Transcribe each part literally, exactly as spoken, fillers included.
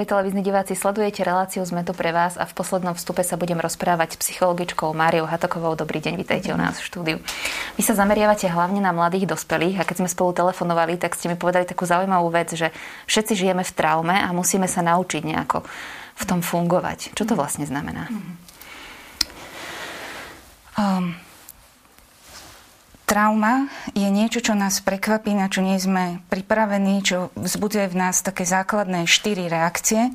Milí televízni diváci, sledujete reláciu Sme tu pre vás a v poslednom vstupe sa budem rozprávať s psychologičkou Máriou Hatokovou. Dobrý deň, vitajte u nás v štúdiu. Vy sa zameriavate hlavne na mladých dospelých a keď sme spolu telefonovali, tak ste mi povedali takú zaujímavú vec, že všetci žijeme v traume a musíme sa naučiť nejako v tom fungovať. Čo to vlastne znamená? Um, Trauma je niečo, čo nás prekvapí, na čo nie sme pripravení, čo vzbudzuje v nás také základné štyri reakcie.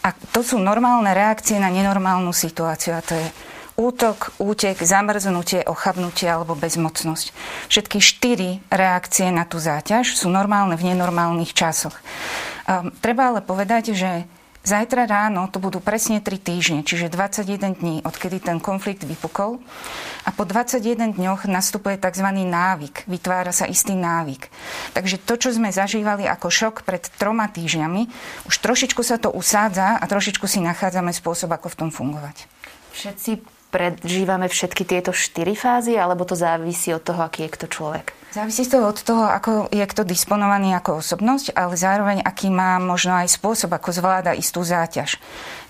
A to sú normálne reakcie na nenormálnu situáciu. A to je útok, útek, zamrznutie, ochabnutie alebo bezmocnosť. Všetky štyri reakcie na tú záťaž sú normálne v nenormálnych časoch. Um, treba ale povedať, že zajtra ráno to budú presne tri týždne, čiže dvadsaťjeden dní, odkedy ten konflikt vypukol. A po dvadsaťjeden dňoch nastupuje tzv. Návyk. Vytvára sa istý návyk. Takže to, čo sme zažívali ako šok pred troma týždňami, už trošičku sa to usádza a trošičku si nachádzame spôsob, ako v tom fungovať. Všetci prežívame všetky tieto štyri fázy, alebo to závisí od toho, aký je kto človek? Závisí to od toho, ako je kto disponovaný ako osobnosť, ale zároveň aký má možno aj spôsob, ako zvláda istú záťaž.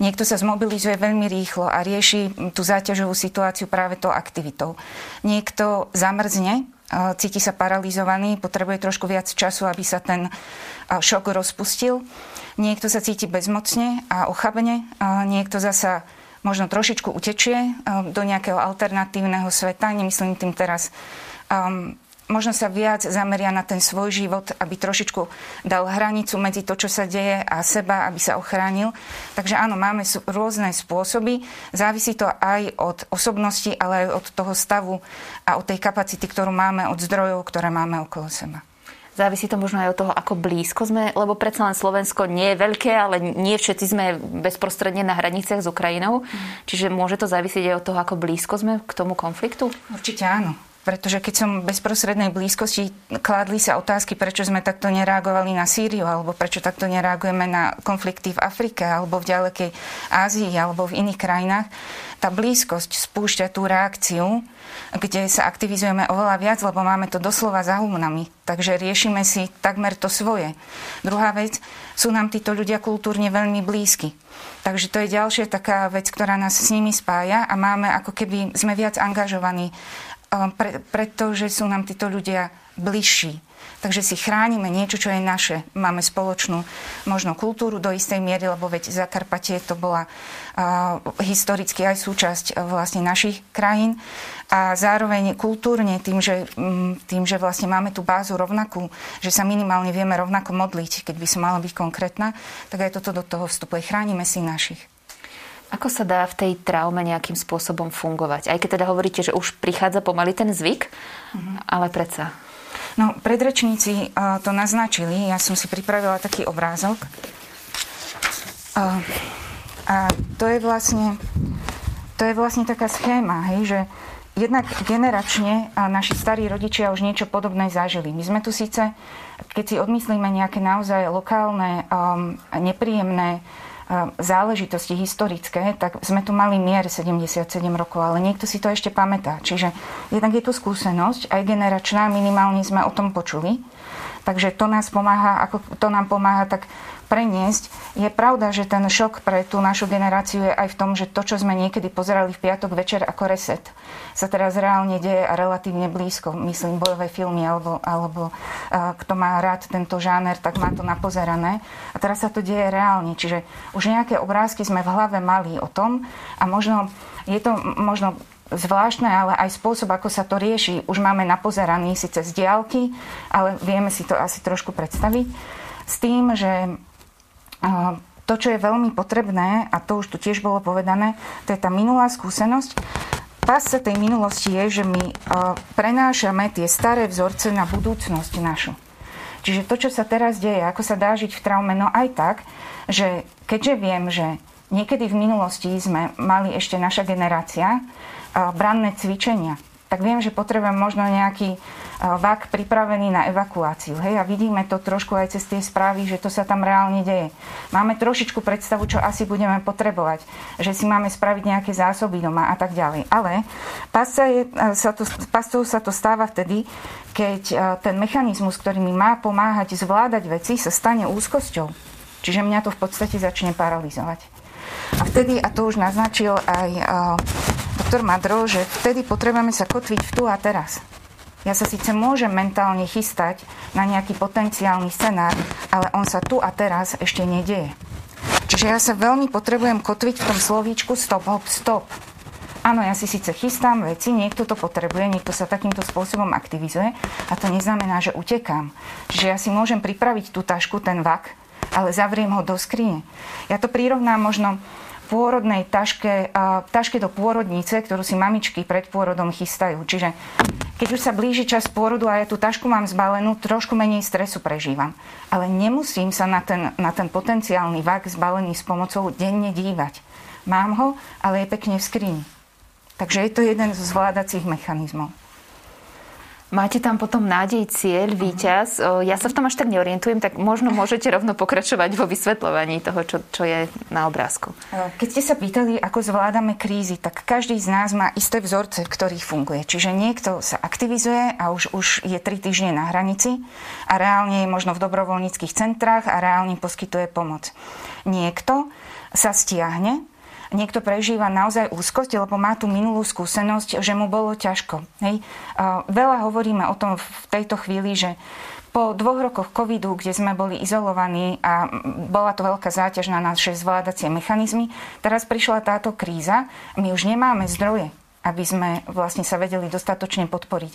Niekto sa zmobilizuje veľmi rýchlo a rieši tú záťažovú situáciu práve tou aktivitou. Niekto zamrzne, cíti sa paralizovaný, potrebuje trošku viac času, aby sa ten šok rozpustil. Niekto sa cíti bezmocne a ochabne, niekto zasa možno trošičku utečie do nejakého alternatívneho sveta, nemyslím tým teraz možno sa viac zameria na ten svoj život, aby trošičku dal hranicu medzi to, čo sa deje a seba, aby sa ochránil. Takže áno, máme rôzne spôsoby. Závisí to aj od osobnosti, ale aj od toho stavu a od tej kapacity, ktorú máme, od zdrojov, ktoré máme okolo seba. Závisí to možno aj od toho, ako blízko sme, lebo predsa len Slovensko nie je veľké, ale nie všetci sme bezprostredne na hraniciach s Ukrajinou. Mm. Čiže môže to závisieť aj od toho, ako blízko sme k tomu konfliktu? Určite áno. Pretože keď som v bezprostrednej blízkosti, kládli sa otázky, prečo sme takto nereagovali na Sýriu, alebo prečo takto nereagujeme na konflikty v Afrike, alebo v ďalekej Ázii, alebo v iných krajinách. Tá blízkosť spúšťa tú reakciu, kde sa aktivizujeme oveľa viac, lebo máme to doslova za humnami. Takže riešime si takmer to svoje. Druhá vec, sú nám títo ľudia kultúrne veľmi blízky. Takže to je ďalšia taká vec, ktorá nás s nimi spája a máme ako keby sme viac angažovaní Pre, pretože sú nám títo ľudia bližší. Takže si chránime niečo, čo je naše. Máme spoločnú možno kultúru do istej miery, lebo veď Zakarpatie to bola uh, historicky aj súčasť uh, vlastne našich krajín. A zároveň kultúrne tým že, um, tým, že vlastne máme tú bázu rovnakú, že sa minimálne vieme rovnako modliť, keď by som mala byť konkrétna, tak aj toto do toho vstupuje. Chránime si našich. Ako sa dá v tej traume nejakým spôsobom fungovať? Aj keď teda hovoríte, že už prichádza pomaly ten zvyk, uh-huh. ale predsa? No, predrečníci uh, to naznačili. Ja som si pripravila taký obrázok. Uh, a to je vlastne, to je vlastne taká schéma, hej, že jednak generačne uh, naši starí rodičia už niečo podobné zažili. My sme tu síce, keď si odmyslíme nejaké naozaj lokálne, um, nepríjemné záležitosti historické, tak sme tu mali mier sedemdesiatsedem rokov, ale niekto si to ešte pamätá. Čiže jednak je tu skúsenosť, aj generačná, minimálne sme o tom počuli. Takže to, nás pomáha, ako to nám pomáha tak preniesť. Je pravda, že ten šok pre tú našu generáciu je aj v tom, že to, čo sme niekedy pozerali v piatok večer ako reset, sa teraz reálne deje a relatívne blízko. Myslím, bojové filmy, alebo, alebo uh, kto má rád tento žáner, tak má to napozerané. A teraz sa to deje reálne. Čiže už nejaké obrázky sme v hlave mali o tom a možno je to možno zvláštne, ale aj spôsob, ako sa to rieši. Už máme napozeraný síce z diaľky, ale vieme si to asi trošku predstaviť. S tým, že to, čo je veľmi potrebné, a to už tu tiež bolo povedané, to je tá minulá skúsenosť. Pásca tej minulosti je, že my prenášame tie staré vzorce na budúcnosť našu. Čiže to, čo sa teraz deje, ako sa dá žiť v traume, no aj tak, že keďže viem, že niekedy v minulosti sme mali ešte naša generácia branné cvičenia, tak viem, že potrebujem možno nejaký vak pripravený na evakuáciu. Hej? A vidíme to trošku aj cez tie správy, že to sa tam reálne deje. Máme trošičku predstavu, čo asi budeme potrebovať, že si máme spraviť nejaké zásoby doma a tak ďalej. Ale pasca je, sa to, pascou sa to stáva vtedy, keď ten mechanizmus, ktorý mi má pomáhať zvládať veci, sa stane úzkosťou. Čiže mňa to v podstate začne paralizovať. A vtedy, a to už naznačil aj uh, doktor Madro, že vtedy potrebujeme sa kotviť v tu a teraz. Ja sa síce môžem mentálne chystať na nejaký potenciálny scenár, ale on sa tu a teraz ešte nedieje. Čiže ja sa veľmi potrebujem kotviť v tom slovíčku stop, hop, stop. Áno, ja si síce chystám veci, niekto to potrebuje, niekto sa takýmto spôsobom aktivizuje a to neznamená, že utekám. Čiže ja si môžem pripraviť tú tašku, ten vak, ale zavriem ho do skrine. Ja to prirovnám možno pôrodnej taške, taške do pôrodnice, ktorú si mamičky pred pôrodom chystajú. Čiže keď už sa blíži čas pôrodu a ja tú tašku mám zbalenú, trošku menej stresu prežívam. Ale nemusím sa na ten, na ten potenciálny vak zbalený s pomocou denne dívať. Mám ho, ale je pekne v skrini. Takže je to jeden zo zvládacích mechanizmov. Máte tam potom nádej, cieľ, víťaz. Ja sa v tom až tak neorientujem, tak možno môžete rovno pokračovať vo vysvetľovaní toho, čo, čo je na obrázku. Keď ste sa pýtali, ako zvládame krízy, tak každý z nás má isté vzorce, v ktorých funguje. Čiže niekto sa aktivizuje a už, už je tri týždne na hranici a reálne je možno v dobrovoľníckych centrách a reálne poskytuje pomoc. Niekto sa stiahne. Niekto prežíva naozaj úzkosť, lebo má tú minulú skúsenosť, že mu bolo ťažko. Hej. Veľa hovoríme o tom v tejto chvíli, že po dvoch rokoch covidu, kde sme boli izolovaní a bola to veľká záťaž na naše zvládacie mechanizmy, teraz prišla táto kríza, my už nemáme zdroje, aby sme vlastne sa vedeli dostatočne podporiť.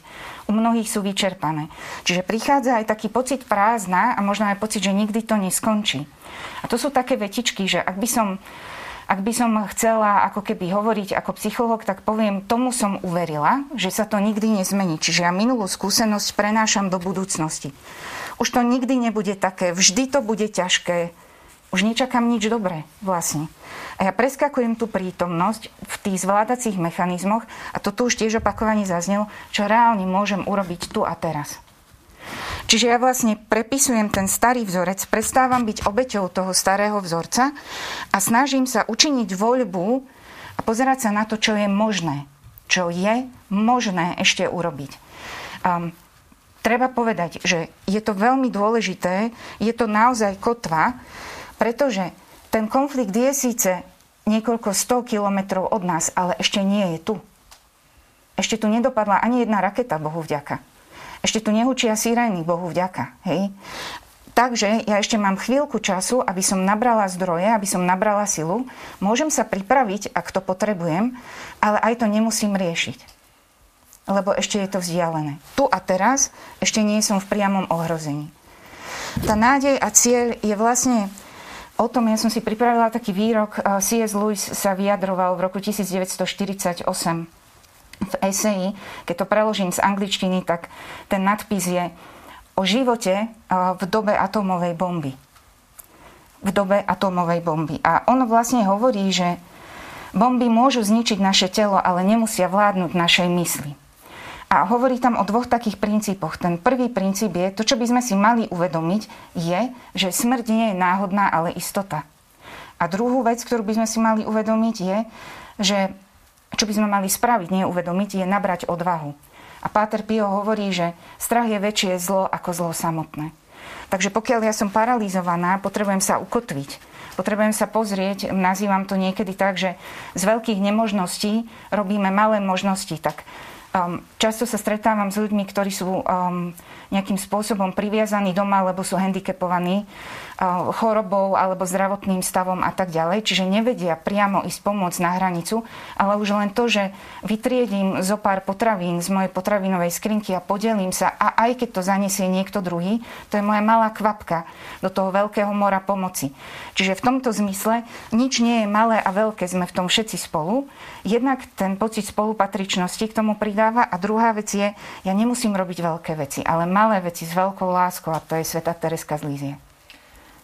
U mnohých sú vyčerpané. Čiže prichádza aj taký pocit prázdna a možno aj pocit, že nikdy to neskončí. A to sú také vetičky, že ak by som Ak by som chcela ako keby hovoriť ako psychológ, tak poviem, tomu som uverila, že sa to nikdy nezmení. Čiže ja minulú skúsenosť prenášam do budúcnosti. Už to nikdy nebude také, vždy to bude ťažké. Už nečakám nič dobré vlastne. A ja preskakujem tú prítomnosť v tých zvládacích mechanizmoch a to tu už tiež opakovane zaznelo, čo reálne môžem urobiť tu a teraz. Čiže ja vlastne prepisujem ten starý vzorec, prestávam byť obeťou toho starého vzorca a snažím sa učiniť voľbu a pozerať sa na to, čo je možné. Čo je možné ešte urobiť. Um, treba povedať, že je to veľmi dôležité, je to naozaj kotva, pretože ten konflikt je síce niekoľko sto kilometrov od nás, ale ešte nie je tu. Ešte tu nedopadla ani jedna raketa, Bohu vďaka. Ešte tu nehučia sirény, Bohu vďaka. Hej. Takže ja ešte mám chvíľku času, aby som nabrala zdroje, aby som nabrala silu. Môžem sa pripraviť, ak to potrebujem, ale aj to nemusím riešiť. Lebo ešte je to vzdialené. Tu a teraz ešte nie som v priamom ohrození. Tá nádej a cieľ je vlastne o tom, ja som si pripravila taký výrok, C S Lewis sa vyjadroval v roku devätnásť štyridsaťosem. V eseji, keď to preložím z angličtiny, tak ten nadpis je o živote v dobe atómovej bomby. V dobe atómovej bomby. A on vlastne hovorí, že bomby môžu zničiť naše telo, ale nemusia vládnuť našej mysli. A hovorí tam o dvoch takých princípoch. Ten prvý princíp je, to, čo by sme si mali uvedomiť, je, že smrť nie je náhodná, ale istota. A druhú vec, ktorú by sme si mali uvedomiť, je, že čo by sme mali spraviť, nie uvedomiť, je nabrať odvahu. A Pater Pio hovorí, že strach je väčšie zlo ako zlo samotné. Takže pokiaľ ja som paralizovaná, potrebujem sa ukotviť. Potrebujem sa pozrieť, nazývam to niekedy tak, že z veľkých nemožností robíme malé možnosti. Tak um, často sa stretávam s ľuďmi, ktorí sú um, nejakým spôsobom priviazaní doma, lebo sú handicapovaní um, chorobou alebo zdravotným stavom a tak ďalej. Čiže nevedia priamo ísť pomôcť na hranicu, ale už len to, že vytriedím zo pár potravín z mojej potravinovej skrinky a podelím sa a aj keď to zaniesie niekto druhý, to je moja malá kvapka do toho veľkého mora pomoci. Čiže v tomto zmysle nič nie je malé a veľké, sme v tom všetci spolu. Jednak ten pocit spolupatričnosti k tomu pridáva a druhá vec je, ja nemusím robiť veľké veci, ale malé veci s veľkou láskou a to je svätá Tereza z Lízií.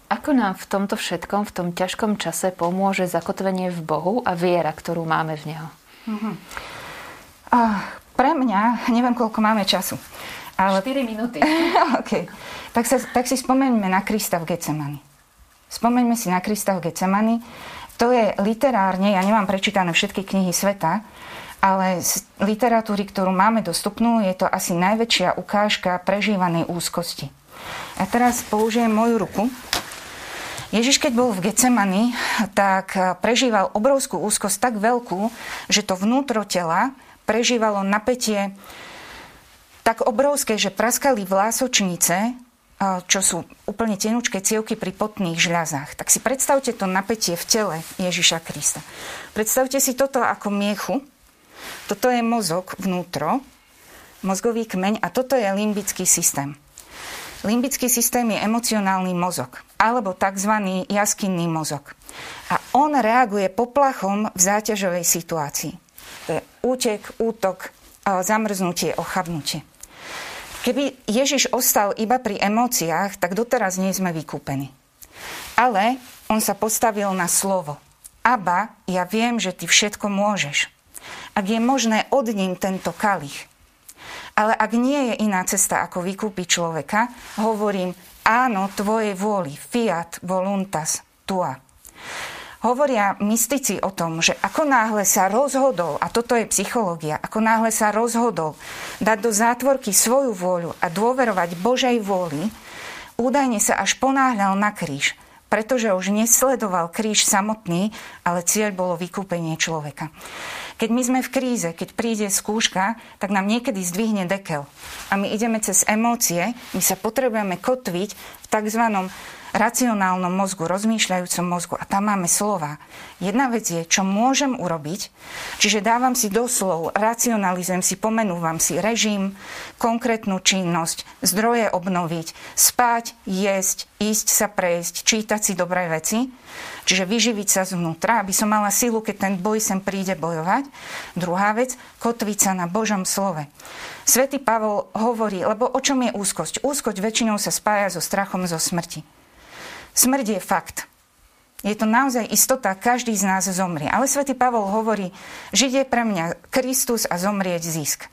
Ako nám v tomto všetkom, v tom ťažkom čase pomôže zakotvenie v Bohu a viera, ktorú máme v Neho? Uh-huh. Uh, pre mňa, neviem, koľko máme času. Ale... štyri minúty. Okay. tak, sa, tak si spomeňme na Krista v Getsemani. Spomeňme si na Krista v Getsemani. To je literárne, ja nemám prečítané všetky knihy sveta, ale z literatúry, ktorú máme dostupnú, je to asi najväčšia ukážka prežívanej úzkosti. A teraz použijem moju ruku. Ježiš, keď bol v Getsemani, tak prežíval obrovskú úzkosť, tak veľkú, že to vnútro tela prežívalo napätie tak obrovské, že praskali vlásočnice, čo sú úplne tenučké cievky pri potných žľazách. Tak si predstavte to napätie v tele Ježiša Krista. Predstavte si toto ako miechu. Toto je mozog vnútro, mozgový kmeň, a toto je limbický systém. Limbický systém je emocionálny mozog, alebo tzv. Jaskinný mozog. A on reaguje poplachom v záťažovej situácii. To je útek, útok, zamrznutie, ochabnutie. Keby Ježiš ostal iba pri emóciách, tak doteraz nie sme vykúpení. Ale on sa postavil na slovo. Aba, ja viem, že ty všetko môžeš. Ak je možné, odním tento kalich. Ale ak nie je iná cesta, ako vykúpiť človeka, hovorím, áno, tvojej vôli, fiat voluntas tua. Hovoria mystici o tom, že ako náhle sa rozhodol, a toto je psychológia, ako náhle sa rozhodol dať do zátvorky svoju vôľu a dôverovať Božej vôli, údajne sa až ponáhľal na kríž, pretože už nesledoval kríž samotný, ale cieľ bolo vykúpenie človeka. Keď my sme v kríze, keď príde skúška, tak nám niekedy zdvihne dekel. A my ideme cez emócie, my sa potrebujeme kotviť v tzv. Racionálnom mozgu, rozmýšľajúcom mozgu. A tam máme slova. Jedna vec je, čo môžem urobiť, čiže dávam si doslov, racionalizujem si, pomenúvam si režim, konkrétnu činnosť, zdroje obnoviť, spať, jesť, ísť sa prejsť, čítať si dobré veci, čiže vyživiť sa zvnútra, aby som mala silu, keď ten boj sem príde bojovať. Druhá vec, kotviť sa na Božom slove. Svätý Pavol hovorí, lebo o čom je úzkosť? Úzkosť väčšinou sa spája so strachom zo smrti. Smrť je fakt. Je to naozaj istota, každý z nás zomrie. Ale svätý Pavol hovorí, žiť je pre mňa Kristus a zomrieť zisk.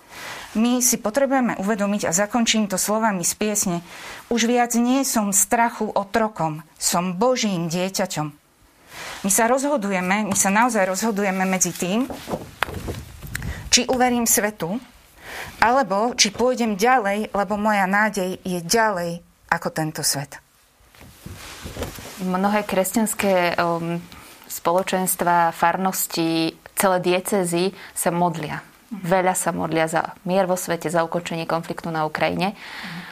My si potrebujeme uvedomiť, a zakončím to slovami z piesne, už viac nie som strachu otrokom, som Božím dieťaťom. My sa rozhodujeme, my sa naozaj rozhodujeme medzi tým, či uverím svetu, alebo či pôjdem ďalej, lebo moja nádej je ďalej ako tento svet. Mnohé kresťanské um, spoločenstva, farnosti, celé diecézy sa modlia. Mm. Veľa sa modlia za mier vo svete, za ukončenie konfliktu na Ukrajine. Mm.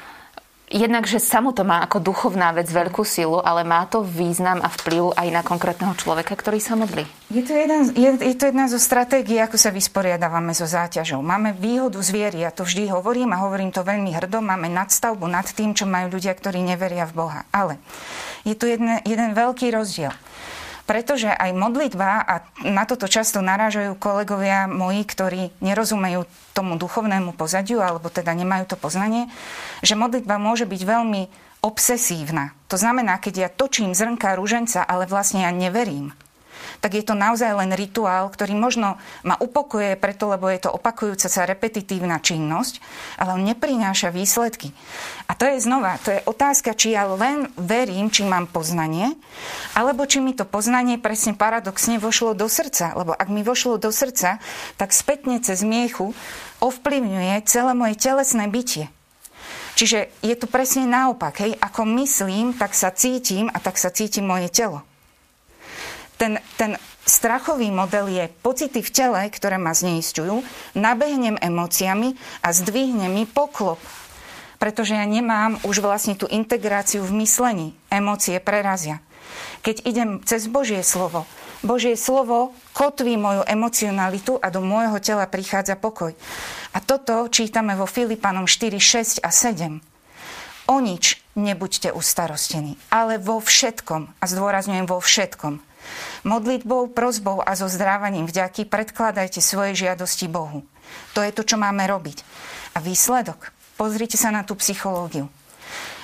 Jednakže samo to má ako duchovná vec veľkú silu, ale má to význam a vplyv aj na konkrétneho človeka, ktorý sa modlí. Je to, jeden, je, je to jedna zo stratégií, ako sa vysporiadávame so záťažou. Máme výhodu z viery, ja to vždy hovorím a hovorím to veľmi hrdo, máme nadstavbu nad tým, čo majú ľudia, ktorí neveria v Boha. Ale je tu jedne, jeden veľký rozdiel. Pretože aj modlitba, a na toto často narážajú kolegovia moji, ktorí nerozumejú tomu duchovnému pozadiu, alebo teda nemajú to poznanie, že modlitba môže byť veľmi obsesívna. To znamená, keď ja točím zrnka ruženca, ale vlastne ja neverím, tak je to naozaj len rituál, ktorý možno ma upokuje preto, lebo je to opakujúca sa repetitívna činnosť, ale on neprináša výsledky. A to je znova, to je otázka, či ja len verím, či mám poznanie, alebo či mi to poznanie presne paradoxne vošlo do srdca. Lebo ak mi vošlo do srdca, tak spätne cez miechu ovplyvňuje celé moje telesné bytie. Čiže je to presne naopak. Hej? Ako myslím, tak sa cítim a tak sa cíti moje telo. Ten, ten strachový model je pocity v tele, ktoré ma zneisťujú, nabehnem emóciami a zdvihne mi poklop. Pretože ja nemám už vlastne tú integráciu v myslení. Emócie prerazia. Keď idem cez Božie slovo, Božie slovo kotví moju emocionalitu a do môjho tela prichádza pokoj. A toto čítame vo Filipanom štyri, šesť a sedem. O nič nebuďte ustarostení, ale vo všetkom, a zdôrazňujem vo všetkom, modlitbou, prosbou a so zdrávaním vďaky predkladajte svoje žiadosti Bohu. To je to, čo máme robiť. A výsledok? Pozrite sa na tú psychológiu.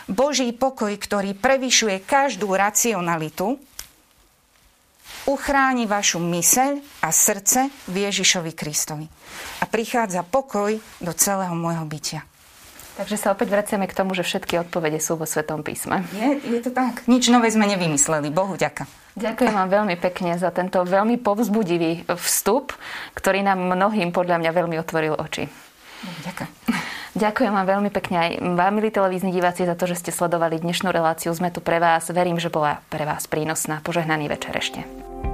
Boží pokoj, ktorý prevyšuje každú racionalitu, uchráni vašu myseľ a srdce v Ježišovi Kristovi. A prichádza pokoj do celého môjho bytia. Takže sa opäť vraciame k tomu, že všetky odpovede sú vo Svätom písme. Je, je to tak. Nič nové sme nevymysleli. Bohu ďaka. Ďakujem vám veľmi pekne za tento veľmi povzbudivý vstup, ktorý nám mnohým podľa mňa veľmi otvoril oči. Ďakujem. Ďakujem vám veľmi pekne aj vám, milí televízni diváci, za to, že ste sledovali dnešnú reláciu. Sme tu pre vás. Verím, že bola pre vás prínosná. Požehnaný večer ešte.